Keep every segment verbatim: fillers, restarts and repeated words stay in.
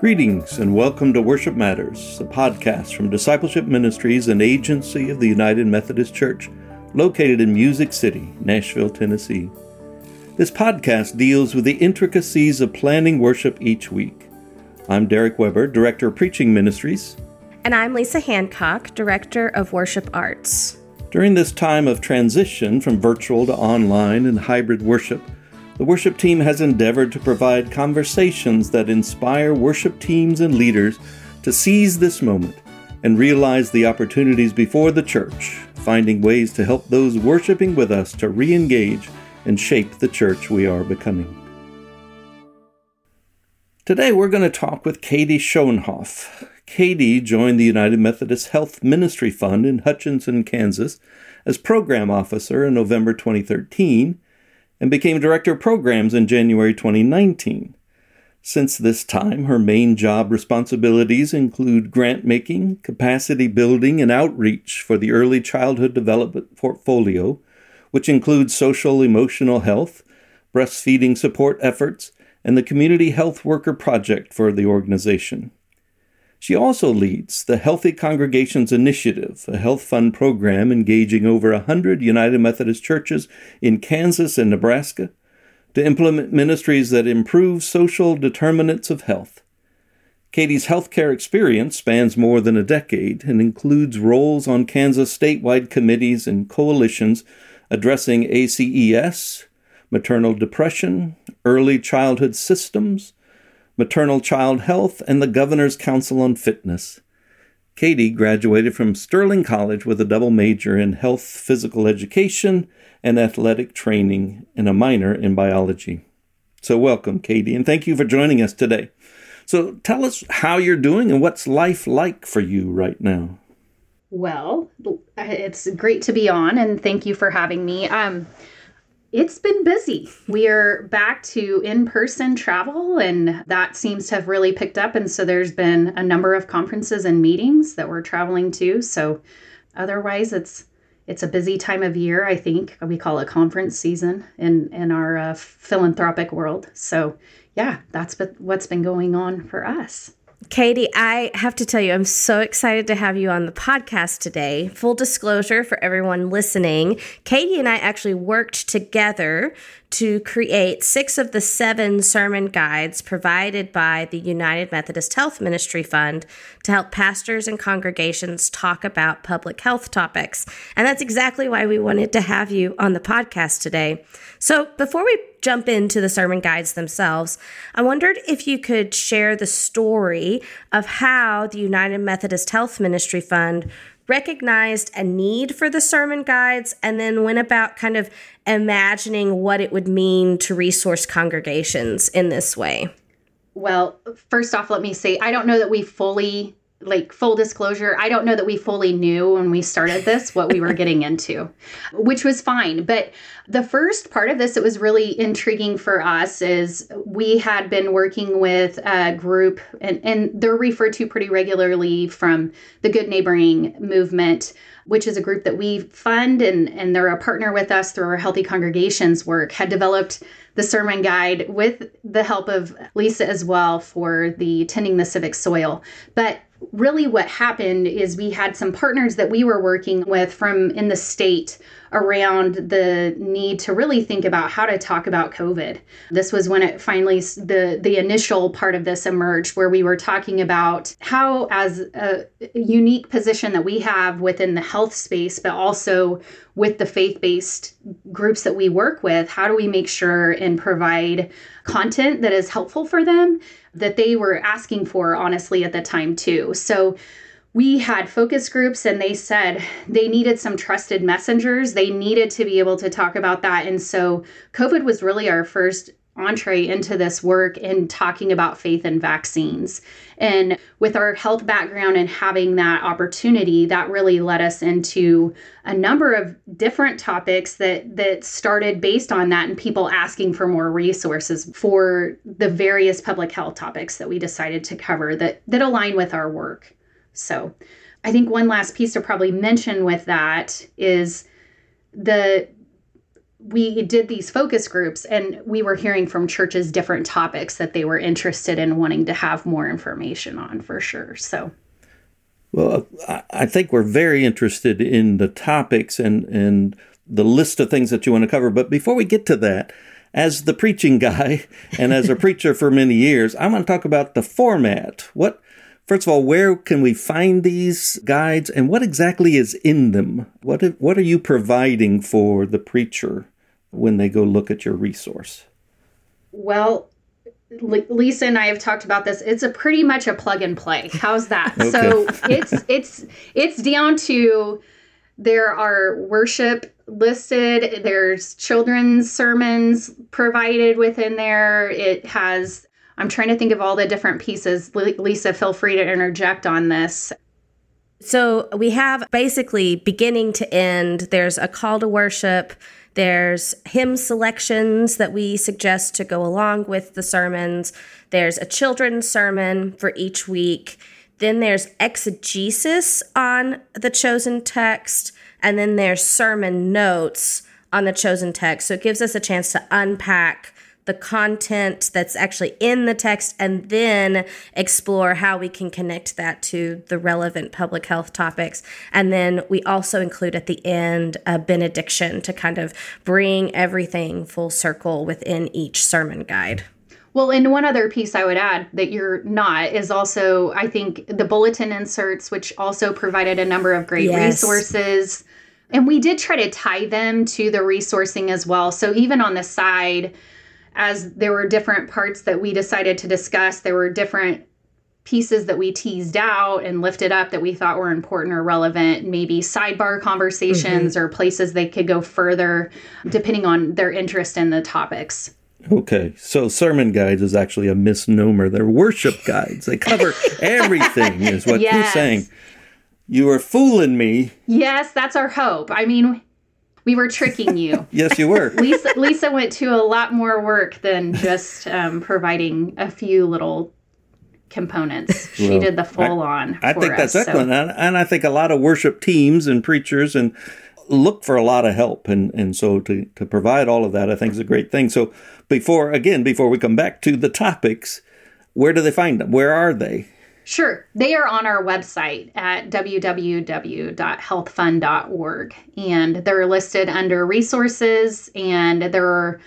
Greetings and welcome to Worship Matters, a podcast from Discipleship Ministries, an agency of the United Methodist Church, located in Music City, Nashville, Tennessee. This podcast deals with the intricacies of planning worship each week. I'm Derek Weber, Director of Preaching Ministries. And I'm Lisa Hancock, Director of Worship Arts. During this time of transition from virtual to online and hybrid worship, the worship team has endeavored to provide conversations that inspire worship teams and leaders to seize this moment and realize the opportunities before the church, finding ways to help those worshiping with us to re-engage and shape the church we are becoming. Today we're going to talk with Katie Schoenhoff. Katie joined the United Methodist Health Ministry Fund in Hutchinson, Kansas, as program officer in November twenty thirteen, and became Director of Programs in January twenty nineteen. Since this time, her main job responsibilities include grant making, capacity building, and outreach for the early childhood development portfolio, which includes social emotional health, breastfeeding support efforts, and the community health worker project for the organization. She also leads the Healthy Congregations Initiative, a health fund program engaging over one hundred United Methodist churches in Kansas and Nebraska to implement ministries that improve social determinants of health. Katie's healthcare experience spans more than a decade and includes roles on Kansas statewide committees and coalitions addressing A C E S, maternal depression, early childhood systems, maternal child health, and the Governor's Council on Fitness. Katie graduated from Sterling College with a double major in health physical education and athletic training and a minor in biology. So welcome, Katie, and thank you for joining us today. So tell us how you're doing and what's life like for you right now. Well, it's great to be on, and thank you for having me. Um, It's been busy. We're back to in-person travel, and that seems to have really picked up. And so there's been a number of conferences and meetings that we're traveling to. So otherwise, it's it's a busy time of year, I think. We call it conference season in, in our uh, philanthropic world. So yeah, that's what's been going on for us. Katie, I have to tell you, I'm so excited to have you on the podcast today. Full disclosure for everyone listening, Katie and I actually worked together to create six of the seven sermon guides provided by the United Methodist Health Ministry Fund to help pastors and congregations talk about public health topics. And that's exactly why we wanted to have you on the podcast today. So before we jump into the sermon guides themselves, I wondered if you could share the story of how the United Methodist Health Ministry Fund recognized a need for the sermon guides and then went about kind of imagining what it would mean to resource congregations in this way. Well, first off, let me say, I don't know that we fully, like full disclosure, I don't know that we fully knew when we started this what we were getting into, which was fine. But the first part of this that was really intriguing for us is we had been working with a group, and, and they're referred to pretty regularly from the Good Neighboring Movement, which is a group that we fund, and, and they're a partner with us through our Healthy Congregations work, had developed the sermon guide with the help of Lisa as well for the Tending the Civic Soil. But really what happened is we had some partners that we were working with from in the state around the need to really think about how to talk about COVID. This was when it finally, the, the initial part of this emerged, where we were talking about how, as a unique position that we have within the health space, but also with the faith-based groups that we work with, how do we make sure and provide content that is helpful for them that they were asking for, honestly, at the time too. So we had focus groups, and they said they needed some trusted messengers. They needed to be able to talk about that. And so COVID was really our first entree into this work in talking about faith and vaccines. And with our health background and having that opportunity, that really led us into a number of different topics that, that started based on that and people asking for more resources for the various public health topics that we decided to cover that, that align with our work. So I think one last piece to probably mention with that is the we did these focus groups, and we were hearing from churches different topics that they were interested in wanting to have more information on, for sure. So, well, I think we're very interested in the topics and, and the list of things that you want to cover. But before we get to that, as the preaching guy and as a preacher for many years, I want to talk about the format. What, first of all, where can we find these guides, and what exactly is in them? What what are you providing for the preacher when they go look at your resource? Well, Lisa and I have talked about this. It's a pretty much a plug and play. How's that? Okay. So it's it's it's down to, there are worship listed. There's children's sermons provided within there. It has, I'm trying to think of all the different pieces. Lisa, feel free to interject on this. So we have basically beginning to end. There's a call to worship. There's hymn selections that we suggest to go along with the sermons. There's a children's sermon for each week. Then there's exegesis on the chosen text. And then there's sermon notes on the chosen text. So it gives us a chance to unpack the content that's actually in the text and then explore how we can connect that to the relevant public health topics. And then we also include at the end a benediction to kind of bring everything full circle within each sermon guide. Well, and one other piece I would add that you're not is also, I think, the bulletin inserts, which also provided a number of great yes. resources. And we did try to tie them to the resourcing as well. So even on the side, as there were different parts that we decided to discuss, there were different pieces that we teased out and lifted up that we thought were important or relevant, maybe sidebar conversations mm-hmm. or places they could go further, depending on their interest in the topics. Okay, so sermon guides is actually a misnomer. They're worship guides. They cover everything, is what yes. you're saying. You were fooling me. Yes, that's our hope. I mean, we were tricking you. Yes, you were. Lisa, Lisa went to a lot more work than just um, providing a few little components. She well, did the full I, on. I for think us, that's excellent. So. And I think a lot of worship teams and preachers and look for a lot of help. And, and so to, to provide all of that, I think is a great thing. So before, again, before we come back to the topics, where do they find them? Where are they? Sure. They are on our website at w w w dot health fund dot org. And they're listed under resources, and they're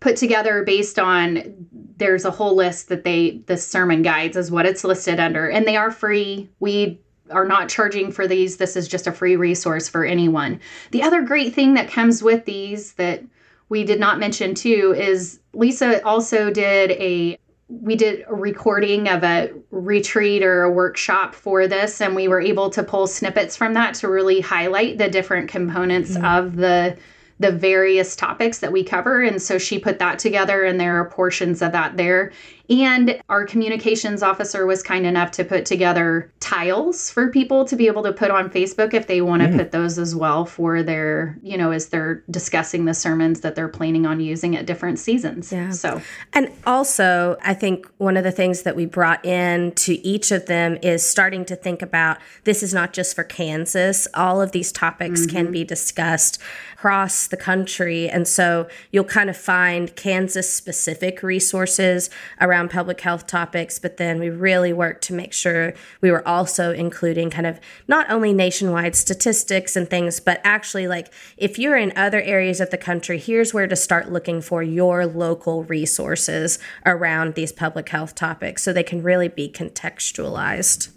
put together based on, there's a whole list that they, the sermon guides is what it's listed under. And they are free. We are not charging for these. This is just a free resource for anyone. The other great thing that comes with these that we did not mention too is Lisa also did a, we did a recording of a retreat or a workshop for this, and we were able to pull snippets from that to really highlight the different components mm-hmm. of the the various topics that we cover. And so she put that together, and there are portions of that there. And our communications officer was kind enough to put together tiles for people to be able to put on Facebook if they want to mm. put those as well for their, you know, as they're discussing the sermons that they're planning on using at different seasons. Yeah. So, and also, I think one of the things that we brought in to each of them is starting to think about, this is not just for Kansas. All of these topics mm-hmm. can be discussed across the country. And so you'll kind of find Kansas specific resources around public health topics, but then we really worked to make sure we were also including kind of not only nationwide statistics and things, but actually, like, if you're in other areas of the country, here's where to start looking for your local resources around these public health topics so they can really be contextualized.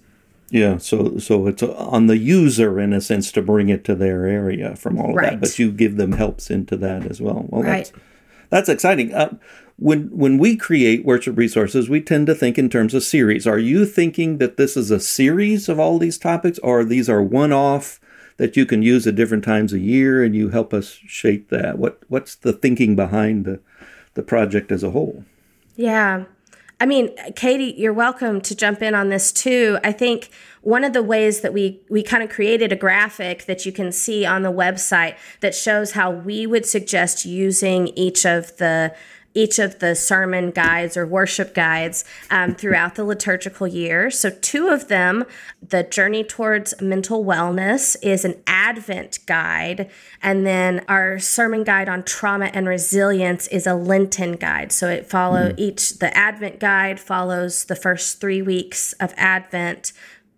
Yeah, so so it's on the user, in a sense, to bring it to their area from all of right. that, but you give them helps into that as well. Well, right. that's, that's exciting. Uh, when when we create worship resources, we tend to think in terms of series. Are you thinking that this is a series of all these topics, or these are one-off that you can use at different times a year, and you help us shape that? What What's the thinking behind the, the project as a whole? Yeah. I mean, Katie, you're welcome to jump in on this too. I think one of the ways that we we kind of created a graphic that you can see on the website that shows how we would suggest using each of the each of the sermon guides or worship guides um, throughout the liturgical year. So two of them, the Journey Towards Mental Wellness is an Advent guide, and then our sermon guide on trauma and resilience is a Lenten guide. So it follow mm. each, the Advent guide follows the first three weeks of Advent,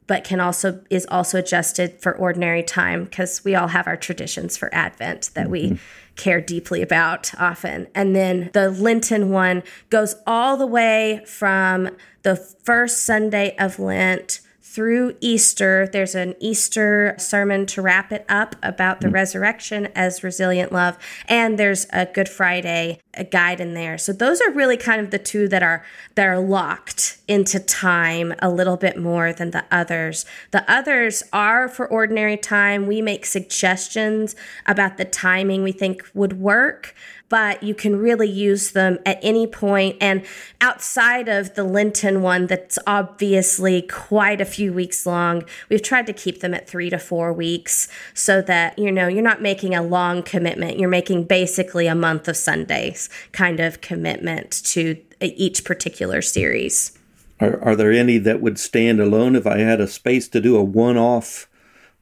but can also is also adjusted for ordinary time, because we all have our traditions for Advent that mm-hmm. we care deeply about often. And then the Lenten one goes all the way from the first Sunday of Lent through Easter. There's an Easter sermon to wrap it up about the mm-hmm. resurrection as resilient love. And there's a Good Friday a guide in there. So those are really kind of the two that are that are locked into time a little bit more than the others. The others are for ordinary time. We make suggestions about the timing we think would work, but you can really use them at any point. And outside of the Lenten one, that's obviously quite a few weeks long, we've tried to keep them at three to four weeks so that, you know, you're not making a long commitment. You're making basically a month of Sundays kind of commitment to each particular series. Are, are there any that would stand alone? If I had a space to do a one-off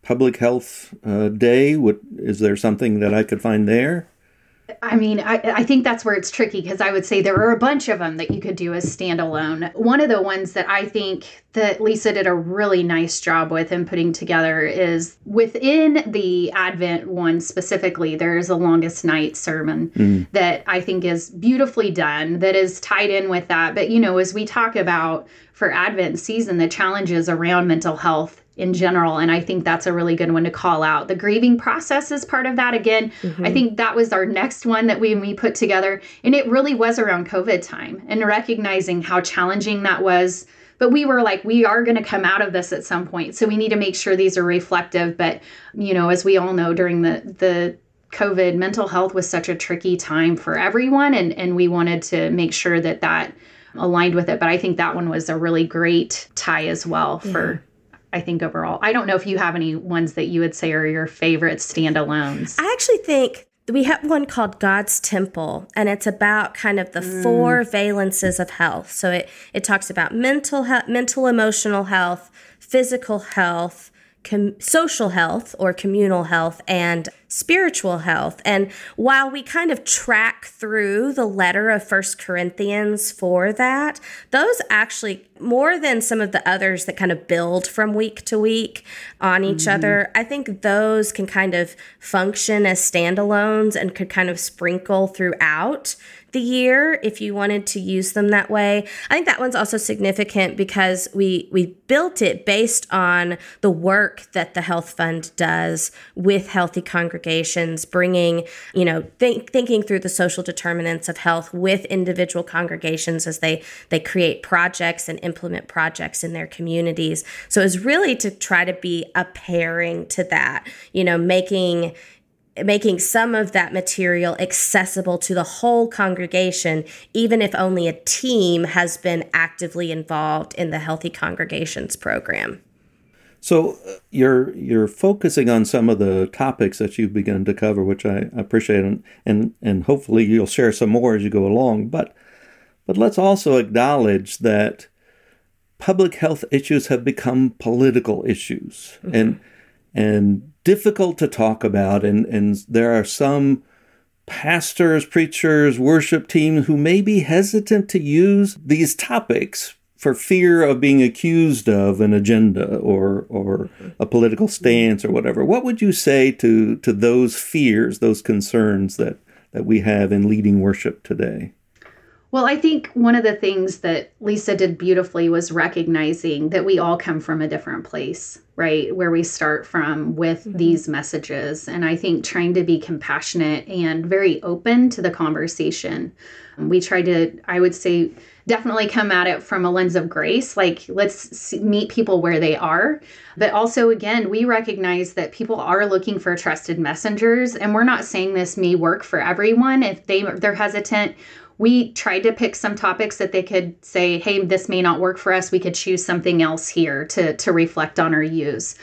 public health uh, day, would, is there something that I could find there? I mean, I, I think that's where it's tricky, because I would say there are a bunch of them that you could do as standalone. One of the ones that I think that Lisa did a really nice job with in putting together is within the Advent one specifically, there is a Longest Night sermon mm. that I think is beautifully done, that is tied in with that. But, you know, as we talk about for Advent season, the challenges around mental health in general. And I think that's a really good one to call out. The grieving process is part of that. Again, mm-hmm. I think that was our next one that we, we put together. And it really was around COVID time and recognizing how challenging that was. But we were like, we are going to come out of this at some point. So we need to make sure these are reflective. But, you know, as we all know, during the, the COVID, mental health was such a tricky time for everyone. And, and we wanted to make sure that that aligned with it. But I think that one was a really great tie as well for yeah. I think overall. I don't know if you have any ones that you would say are your favorite standalones. I actually think we have one called God's Temple, and it's about kind of the mm. four valences of health. So it, it talks about mental health, mental, emotional health, physical health, Com- social health or communal health, and spiritual health. And while we kind of track through the letter of First Corinthians for that, those actually, more than some of the others that kind of build from week to week on each mm-hmm. other, I think those can kind of function as standalones and could kind of sprinkle throughout the year if you wanted to use them that way. I think that one's also significant because we we built it based on the work that the Health Fund does with Healthy Congregations, bringing, you know, think, thinking through the social determinants of health with individual congregations as they they create projects and implement projects in their communities. So it's really to try to be a pairing to that, you know, making making some of that material accessible to the whole congregation, even if only a team has been actively involved in the Healthy Congregations program. So you're you're focusing on some of the topics that you've begun to cover, which I appreciate, and and, and hopefully you'll share some more as you go along. But but let's also acknowledge that public health issues have become political issues, mm-hmm. and and difficult to talk about, and, and there are some pastors, preachers, worship teams who may be hesitant to use these topics for fear of being accused of an agenda or or a political stance or whatever. What would you say to, to those fears, those concerns that, that we have in leading worship today? Well, I think one of the things that Lisa did beautifully was recognizing that we all come from a different place, right? Where we start from with mm-hmm. these messages. And I think trying to be compassionate and very open to the conversation. We try to, I would say, definitely come at it from a lens of grace. Like, let's see, meet people where they are. But also, again, we recognize that people are looking for trusted messengers. And we're not saying this may work for everyone. If they, they're hesitant, we tried to pick some topics that they could say, hey, this may not work for us. We could choose something else here to, to reflect on or use.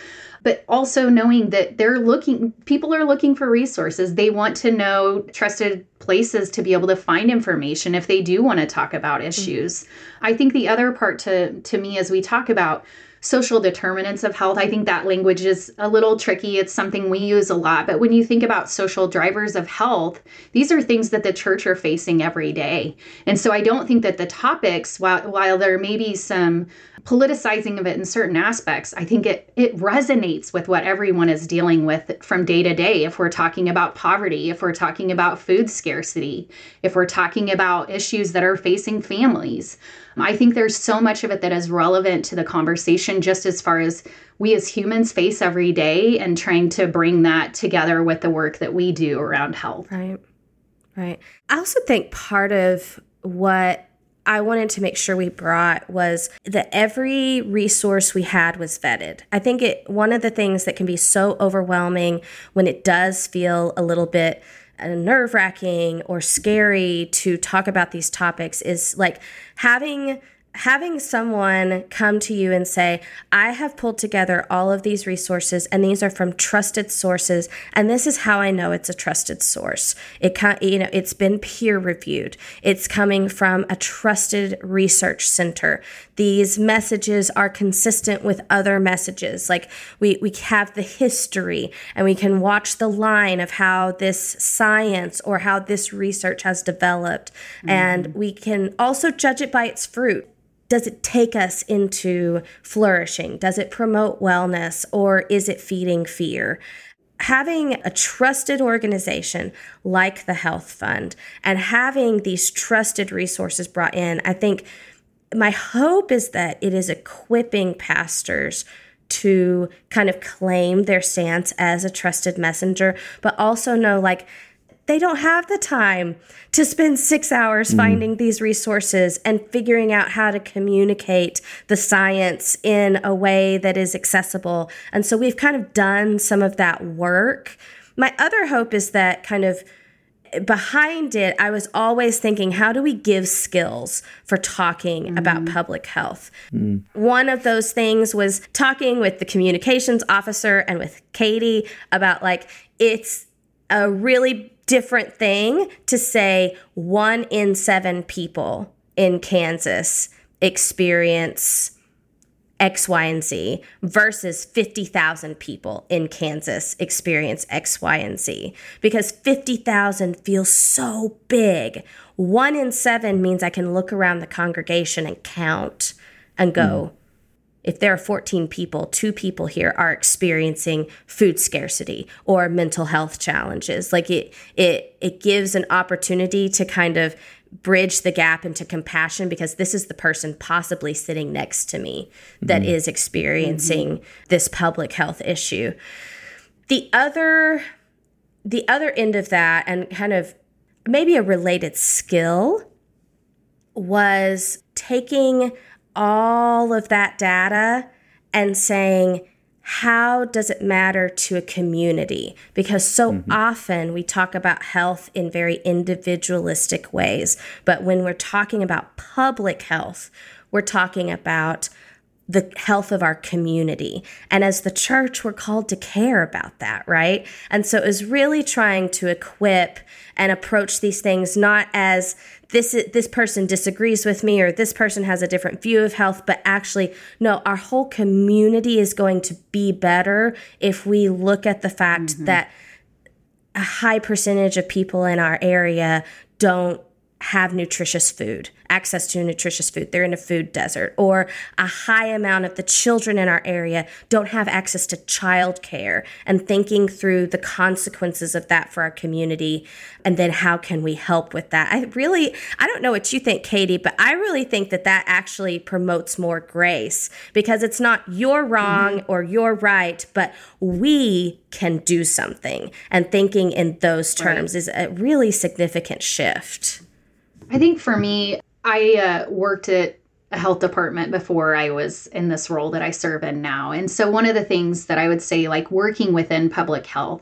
but also knowing that they're looking, people are looking for resources. They want to know trusted places to be able to find information if they do want to talk about issues. Mm-hmm. I think the other part to, to me, as we talk about social determinants of health, I think that language is a little tricky. It's something we use a lot. But when you think about social drivers of health, these are things that the church are facing every day. And so I don't think that the topics, while while there may be some politicizing of it in certain aspects, I think it, it resonates with what everyone is dealing with from day to day. If we're talking about poverty, if we're talking about food scarcity, if we're talking about issues that are facing families, I think there's so much of it that is relevant to the conversation just as far as we as humans face every day and trying to bring that together with the work that we do around health. Right, right. I also think part of what I wanted to make sure we brought was that every resource we had was vetted. I think it one of the things that can be so overwhelming when it does feel a little bit nerve-wracking or scary to talk about these topics is like having having someone come to you and say, I have pulled together all of these resources and these are from trusted sources. And this is how I know it's a trusted source. It, you know, it's been peer reviewed. It's coming from a trusted research center. These messages are consistent with other messages. Like we, we have the history and we can watch the line of how this science or how this research has developed. Mm-hmm. And we can also judge it by its fruit. Does it take us into flourishing? Does it promote wellness, or is it feeding fear? Having a trusted organization like the Health Fund and having these trusted resources brought in, I think my hope is that it is equipping pastors to kind of claim their stance as a trusted messenger, but also know, like, they don't have the time to spend six hours mm. finding these resources and figuring out how to communicate the science in a way that is accessible. And so we've kind of done some of that work. My other hope is that kind of behind it, I was always thinking, how do we give skills for talking mm-hmm. about public health? Mm. One of those things was talking with the communications officer and with Katie about, like, it's a really different thing to say one in seven people in Kansas experience X, Y, and Z versus fifty thousand people in Kansas experience X, Y, and Z, because fifty thousand feels so big. One in seven means I can look around the congregation and count and go, mm. if there are fourteen people, two people here are experiencing food scarcity or mental health challenges. Like it, it, it gives an opportunity to kind of bridge the gap into compassion, because this is the person possibly sitting next to me that mm-hmm. is experiencing mm-hmm. this public health issue. The other, the other end of that, and kind of maybe a related skill, was taking all of that data and saying, how does it matter to a community? Because so mm-hmm. often we talk about health in very individualistic ways. But when we're talking about public health, we're talking about the health of our community. And as the church, we're called to care about that, right? And so it was really trying to equip and approach these things not as this this person disagrees with me or this person has a different view of health, but actually, no, our whole community is going to be better if we look at the fact mm-hmm. that a high percentage of people in our area don't have nutritious food, access to nutritious food. They're in a food desert, or a high amount of the children in our area don't have access to childcare, and thinking through the consequences of that for our community. And then how can we help with that? I really, I don't know what you think, Katie, but I really think that that actually promotes more grace, because it's not you're wrong mm-hmm. or you're right, but we can do something. And thinking in those terms right. is a really significant shift. I think for me, I uh, worked at a health department before I was in this role that I serve in now. And so one of the things that I would say, like working within public health,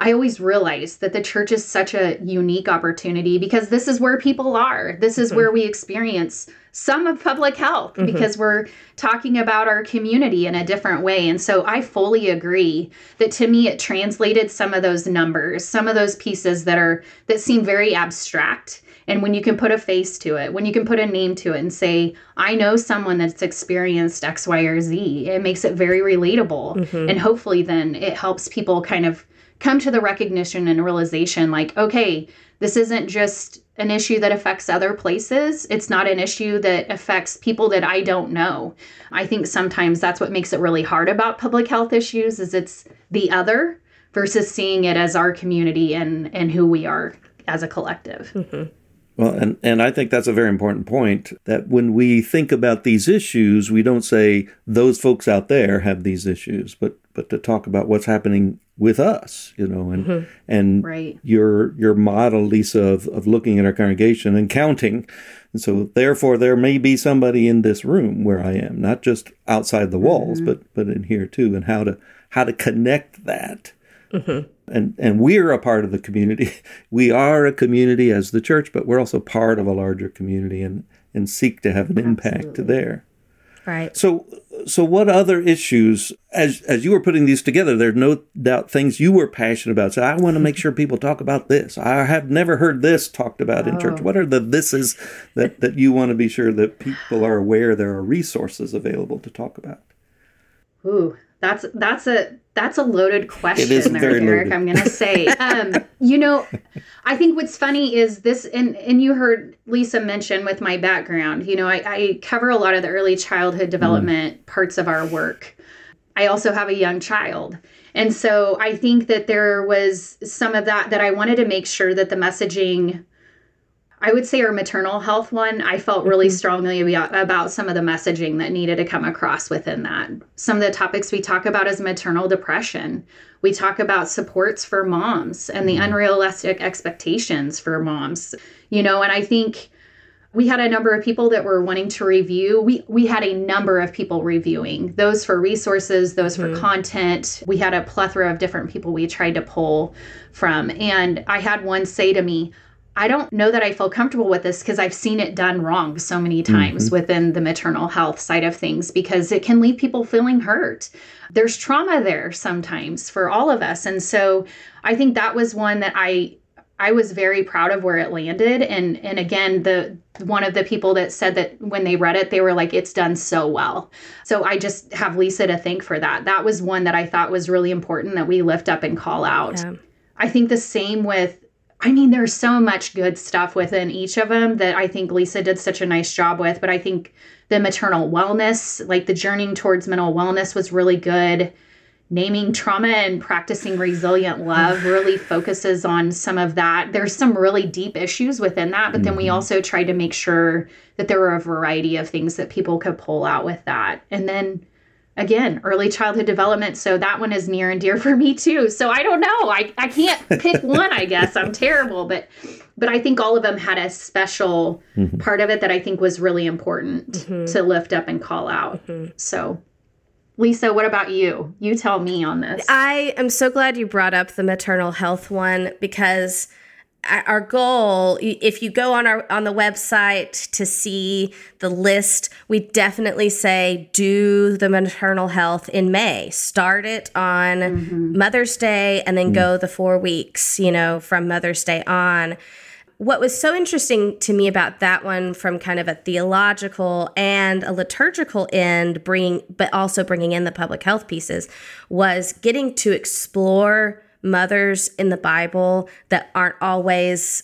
I always realize that the church is such a unique opportunity because this is where people are. This is mm-hmm. where we experience some of public health mm-hmm. because we're talking about our community in a different way. And so I fully agree that to me, it translated some of those numbers, some of those pieces that are that seem very abstract. And when you can put a face to it, when you can put a name to it and say, I know someone that's experienced X, Y, or Z, it makes it very relatable. Mm-hmm. And hopefully then it helps people kind of come to the recognition and realization like, okay, this isn't just an issue that affects other places. It's not an issue that affects people that I don't know. I think sometimes that's what makes it really hard about public health issues is it's the other versus seeing it as our community and, and who we are as a collective. Mm-hmm. Well, and, and I think that's a very important point, that when we think about these issues, we don't say those folks out there have these issues, but but to talk about what's happening with us, you know, and mm-hmm. and right. your your model, Lisa, of, of looking at our congregation and counting. And so therefore, there may be somebody in this room where I am, not just outside the walls, mm-hmm. but but in here, too, and how to how to connect that. Mm-hmm. And and we're a part of the community. We are a community as the church, but we're also part of a larger community and, and seek to have an Absolutely. Impact there. Right. So so what other issues, as as you were putting these together, there's no doubt things you were passionate about. So I want to make sure people talk about this. I have never heard this talked about oh. in church. What are the thises that, that you want to be sure that people are aware there are resources available to talk about? Ooh. That's that's a that's a loaded question there, Derek, loaded. I'm going to say. Um, you know, I think what's funny is this, and, and you heard Lisa mention with my background, you know, I, I cover a lot of the early childhood development mm. parts of our work. I also have a young child. And so I think that there was some of that that I wanted to make sure that the messaging, I would say our maternal health one, I felt really mm-hmm. strongly about some of the messaging that needed to come across within that. Some of the topics we talk about is maternal depression. We talk about supports for moms and the unrealistic expectations for moms, you know, and I think we had a number of people that were wanting to review. We we had a number of people reviewing, those for resources, those mm-hmm. for content. We had a plethora of different people we tried to pull from. And I had one say to me, I don't know that I feel comfortable with this because I've seen it done wrong so many times mm-hmm. within the maternal health side of things, because it can leave people feeling hurt. There's trauma there sometimes for all of us. And so I think that was one that I I was very proud of where it landed. And and again, the one of the people that said that when they read it, they were like, it's done so well. So I just have Lisa to thank for that. That was one that I thought was really important that we lift up and call out. Yeah. I think the same with I mean, there's so much good stuff within each of them that I think Lisa did such a nice job with. But I think the maternal wellness, like the journeying towards mental wellness, was really good. Naming trauma and practicing resilient love really focuses on some of that. There's some really deep issues within that. But mm-hmm. then we also tried to make sure that there were a variety of things that people could pull out with that. And then again, early childhood development. So that one is near and dear for me too. So I don't know. I, I can't pick one, I guess. I'm terrible. But but I think all of them had a special mm-hmm. part of it that I think was really important mm-hmm. to lift up and call out. Mm-hmm. So Lisa, what about you? You tell me on this. I am so glad you brought up the maternal health one, because our goal, if you go on our on the website to see the list, we definitely say do the maternal health in May. Start it on mm-hmm. Mother's Day and then mm-hmm. go the four weeks, you know, from Mother's Day on. What was so interesting to me about that one from kind of a theological and a liturgical end, bringing but also bringing in the public health pieces, was getting to explore mothers in the Bible that aren't always,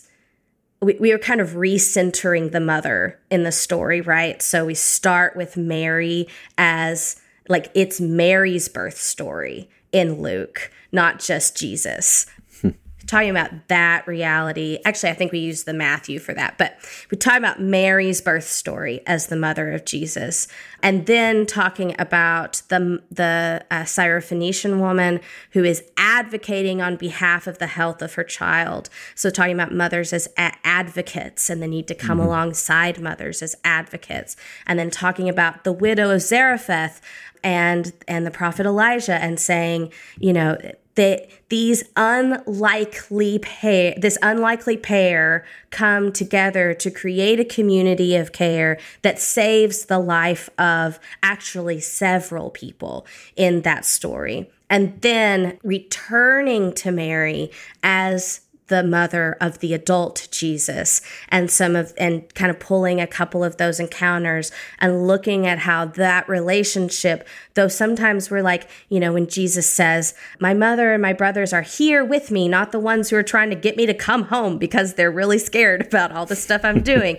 we, we are kind of recentering the mother in the story, right? So we start with Mary as like it's Mary's birth story in Luke, not just Jesus. Talking about that reality. Actually, I think we use the Matthew for that, but we talk about Mary's birth story as the mother of Jesus, and then talking about the the uh, Syrophoenician woman who is advocating on behalf of the health of her child. So talking about mothers as a- advocates and the need to come mm-hmm. alongside mothers as advocates, and then talking about the widow of Zarephath and and the prophet Elijah and saying, you know, that these unlikely pair, this unlikely pair come together to create a community of care that saves the life of actually several people in that story. And then returning to Mary as the mother of the adult Jesus, and some of, and kind of pulling a couple of those encounters and looking at how that relationship, though sometimes we're like, you know, when Jesus says, my mother and my brothers are here with me, not the ones who are trying to get me to come home because they're really scared about all the stuff I'm doing.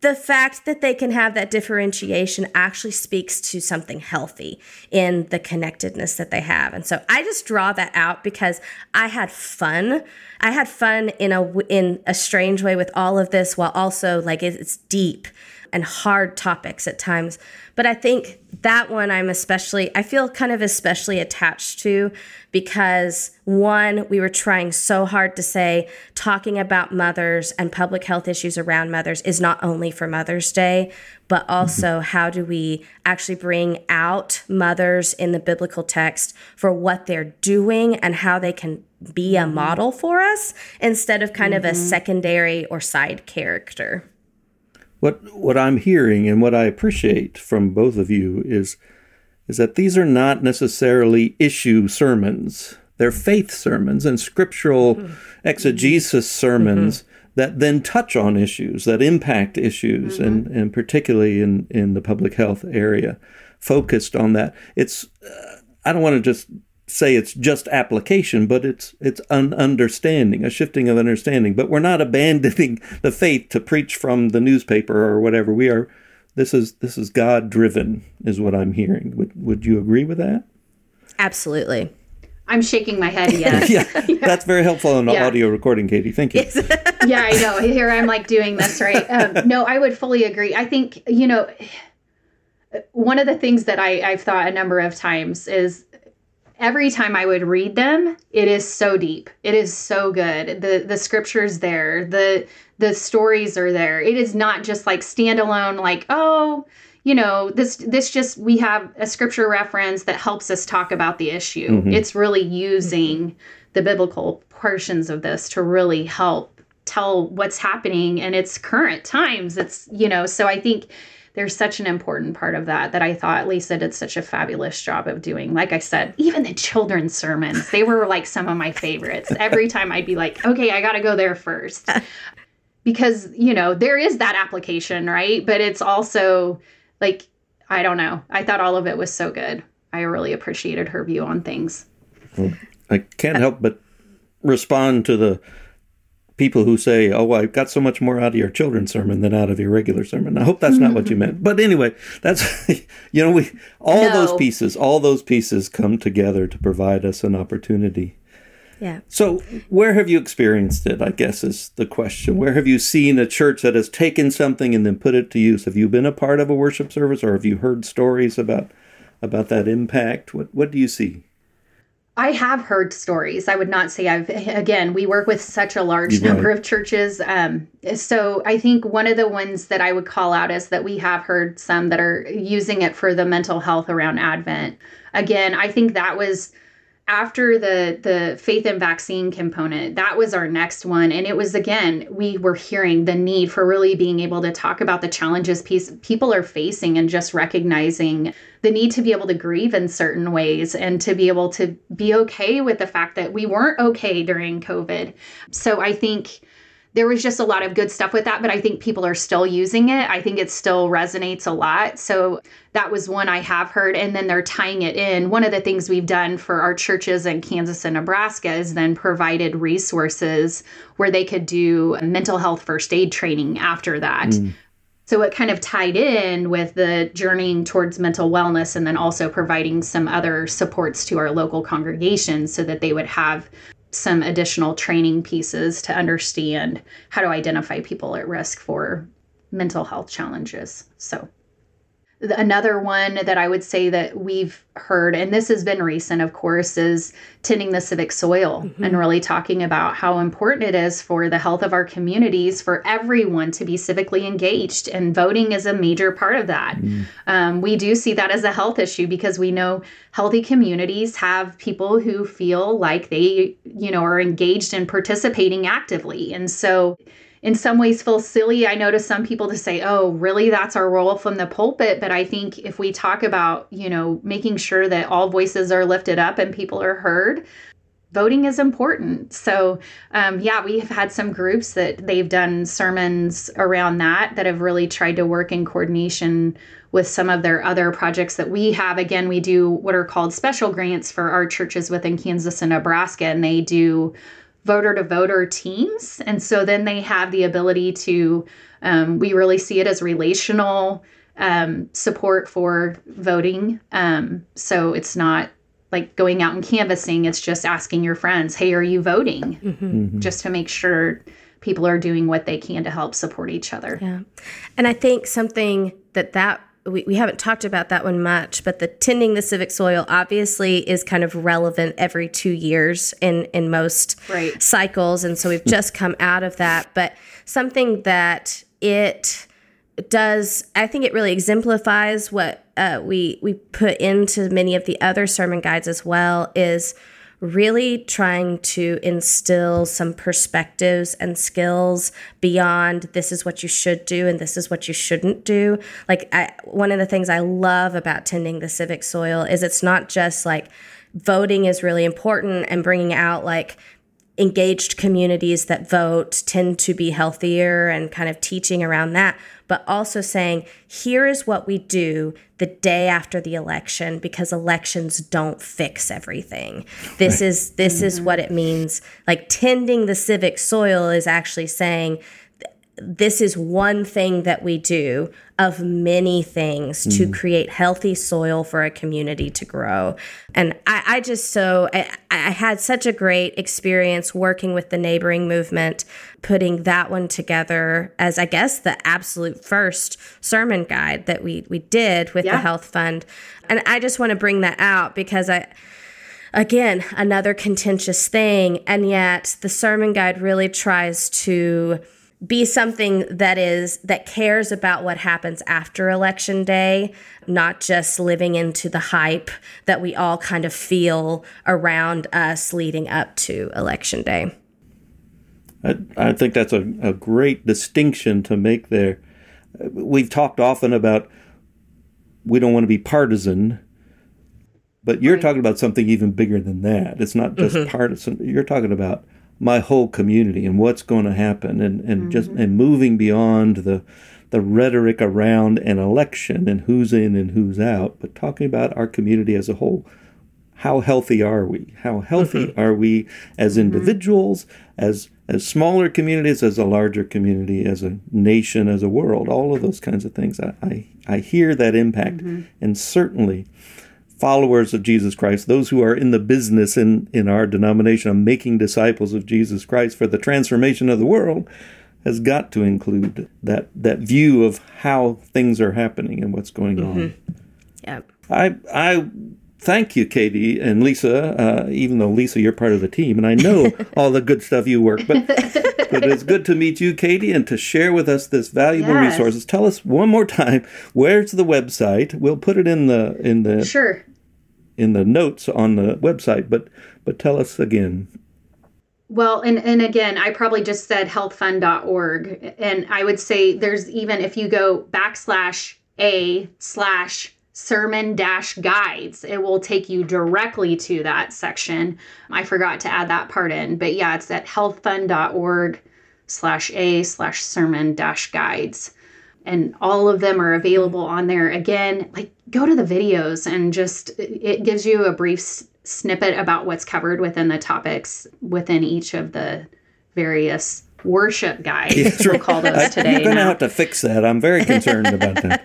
The fact that they can have that differentiation actually speaks to something healthy in the connectedness that they have. And so I just draw that out because I had fun. I had fun in a, in a strange way with all of this, while also like it's deep and hard topics at times. But I think that one I'm especially, I feel kind of especially attached to because one, we were trying so hard to say talking about mothers and public health issues around mothers is not only for Mother's Day, but also how do we actually bring out mothers in the biblical text for what they're doing and how they can be a model for us instead of kind mm-hmm. of a secondary or side character. What what I'm hearing and what I appreciate from both of you is, is that these are not necessarily issue sermons. They're faith sermons and scriptural mm-hmm. exegesis sermons mm-hmm. that then touch on issues, that impact issues, mm-hmm. and, and particularly in, in the public health area, focused on that. It's uh, I don't want to just say it's just application, but it's it's an understanding, a shifting of understanding. But we're not abandoning the faith to preach from the newspaper or whatever. We are. This is this is God-driven, is what I'm hearing. Would would you agree with that? Absolutely. I'm shaking my head. Yes. yeah, yeah, that's very helpful on the yeah. audio recording, Katie. Thank you. yeah, I know. Here I'm like doing this right. Um, no, I would fully agree. I think you know, one of the things that I, I've thought a number of times is, every time I would read them, it is so deep. It is so good. The the scripture's there. The the stories are there. It is not just like standalone, like, oh, you know, this this just, we have a scripture reference that helps us talk about the issue. Mm-hmm. It's really using the biblical portions of this to really help tell what's happening in its current times. It's, you know, so I think there's such an important part of that that I thought Lisa did such a fabulous job of doing. Like I said, even the children's sermons, they were like some of my favorites. Every time I'd be like, okay, I got to go there first. Because, you know, there is that application, right? But it's also like, I don't know. I thought all of it was so good. I really appreciated her view on things. Well, I can't help but respond to the people who say, oh, well, I've got so much more out of your children's sermon than out of your regular sermon. I hope that's not what you meant. But anyway, that's, you know, we all no. those pieces, all those pieces come together to provide us an opportunity. Yeah. So where have you experienced it, I guess, is the question. Where have you seen a church that has taken something and then put it to use? Have you been a part of a worship service, or have you heard stories about about that impact? What What do you see? I have heard stories. I would not say I've, again, we work with such a large right. number of churches. Um, so I think one of the ones that I would call out is that we have heard some that are using it for the mental health around Advent. Again, I think that was after the, the faith and vaccine component. That was our next one. And it was, again, we were hearing the need for really being able to talk about the challenges piece, people are facing, and just recognizing the need to be able to grieve in certain ways and to be able to be okay with the fact that we weren't okay during COVID. So I think there was just a lot of good stuff with that, but I think people are still using it. I think it still resonates a lot. So that was one I have heard. And then they're tying it in. One of the things we've done for our churches in Kansas and Nebraska is then provided resources where they could do mental health first aid training after that. Mm. So it kind of tied in with the journeying towards mental wellness, and then also providing some other supports to our local congregations so that they would have some additional training pieces to understand how to identify people at risk for mental health challenges. So another one that I would say that we've heard, and this has been recent, of course, is Tending the Civic Soil, mm-hmm. and really talking about how important it is for the health of our communities for everyone to be civically engaged, and voting is a major part of that. Mm-hmm. Um, we do see that as a health issue because we know healthy communities have people who feel like they, you know, are engaged and participating actively. And so in some ways feel silly, I know, to some people to say, oh, really, that's our role from the pulpit. But I think if we talk about, you know, making sure that all voices are lifted up and people are heard, voting is important. So, um, yeah, we have had some groups that they've done sermons around that, that have really tried to work in coordination with some of their other projects that we have. Again, we do what are called special grants for our churches within Kansas and Nebraska, and they do voter-to-voter teams. And so then they have the ability to, um, we really see it as relational um, support for voting. Um, so it's not like going out and canvassing. It's just asking your friends, hey, are you voting? Mm-hmm. Mm-hmm. Just to make sure people are doing what they can to help support each other. Yeah. And I think something that that We, we haven't talked about that one much, but the Tending the Civic Soil obviously is kind of relevant every two years in, in most right. cycles. And so we've just come out of that. But something that it does, I think it really exemplifies what uh, we we put into many of the other sermon guides as well, is really trying to instill some perspectives and skills beyond this is what you should do and this is what you shouldn't do. Like I, one of the things I love about Tending the Civic Soil is it's not just like voting is really important and bringing out like engaged communities that vote tend to be healthier and kind of teaching around that, but also saying, here is what we do the day after the election, because elections don't fix everything. This right. is this mm-hmm. is what it means. Like tending the civic soil is actually saying, this is one thing that we do of many things mm. to create healthy soil for a community to grow. And I, I just so I, I had such a great experience working with the Neighboring Movement, putting that one together as, I guess, the absolute first sermon guide that we we did with yeah. the Health Fund. And I just want to bring that out because I. Again, another contentious thing. And yet the sermon guide really tries to be something that is that cares about what happens after Election Day, not just living into the hype that we all kind of feel around us leading up to Election Day. I, I think that's a, a great distinction to make there. We've talked often about we don't want to be partisan, but you're right. talking about something even bigger than that. It's not just mm-hmm. partisan. You're talking about my whole community and what's going to happen, and, and mm-hmm. just and moving beyond the the rhetoric around an election and who's in and who's out, but talking about our community as a whole. How healthy are we? How healthy mm-hmm. are we as individuals, mm-hmm. as as smaller communities, as a larger community, as a nation, as a world, all of those kinds of things. I, I, I hear that impact. Mm-hmm. And certainly followers of Jesus Christ, those who are in the business in, in our denomination of making disciples of Jesus Christ for the transformation of the world, has got to include that that view of how things are happening and what's going mm-hmm. on. Yeah, I I thank you, Katie and Lisa, uh, even though, Lisa, you're part of the team, and I know all the good stuff you work, but, but it's good to meet you, Katie, and to share with us this valuable yes. resources. Tell us one more time, where's the website? We'll put it in the in the... Sure. in the notes on the website, but but tell us again. Well, and, and again, I probably just said health fund dot org. And I would say there's even, if you go backslash a slash sermon dash guides, it will take you directly to that section. I forgot to add that part in, but yeah, it's at health fund dot org slash a slash sermon dash guides. And all of them are available on there. Again, like go to the videos and just, it gives you a brief s- snippet about what's covered within the topics within each of the various worship guides. Yes, we'll call those today. You're going to have to fix that. I'm very concerned about that.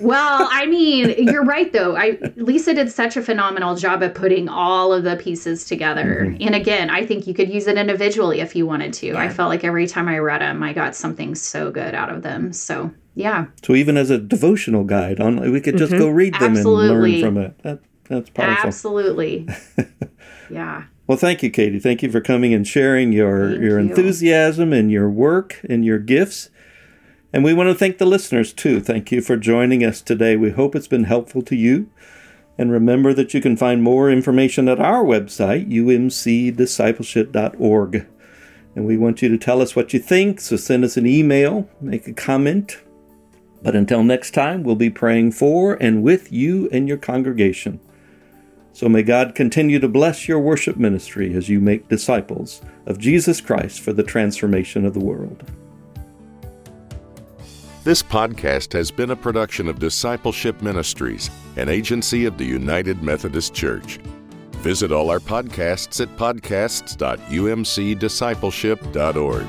Well, I mean, you're right, though. I Lisa did such a phenomenal job of putting all of the pieces together. Mm-hmm. And again, I think you could use it individually if you wanted to. Yeah. I felt like every time I read them, I got something so good out of them. So, yeah. So even as a devotional guide, on we could just mm-hmm. go read them Absolutely. And learn from it. That, that's powerful. Absolutely. Yeah. Well, thank you, Katie. Thank you for coming and sharing your, your enthusiasm and your work and your gifts. And we want to thank the listeners, too. Thank you for joining us today. We hope it's been helpful to you. And remember that you can find more information at our website, u m c discipleship dot org. And we want you to tell us what you think, so send us an email, make a comment. But until next time, we'll be praying for and with you and your congregation. So may God continue to bless your worship ministry as you make disciples of Jesus Christ for the transformation of the world. This podcast has been a production of Discipleship Ministries, an agency of the United Methodist Church. Visit all our podcasts at podcasts dot u m c discipleship dot org.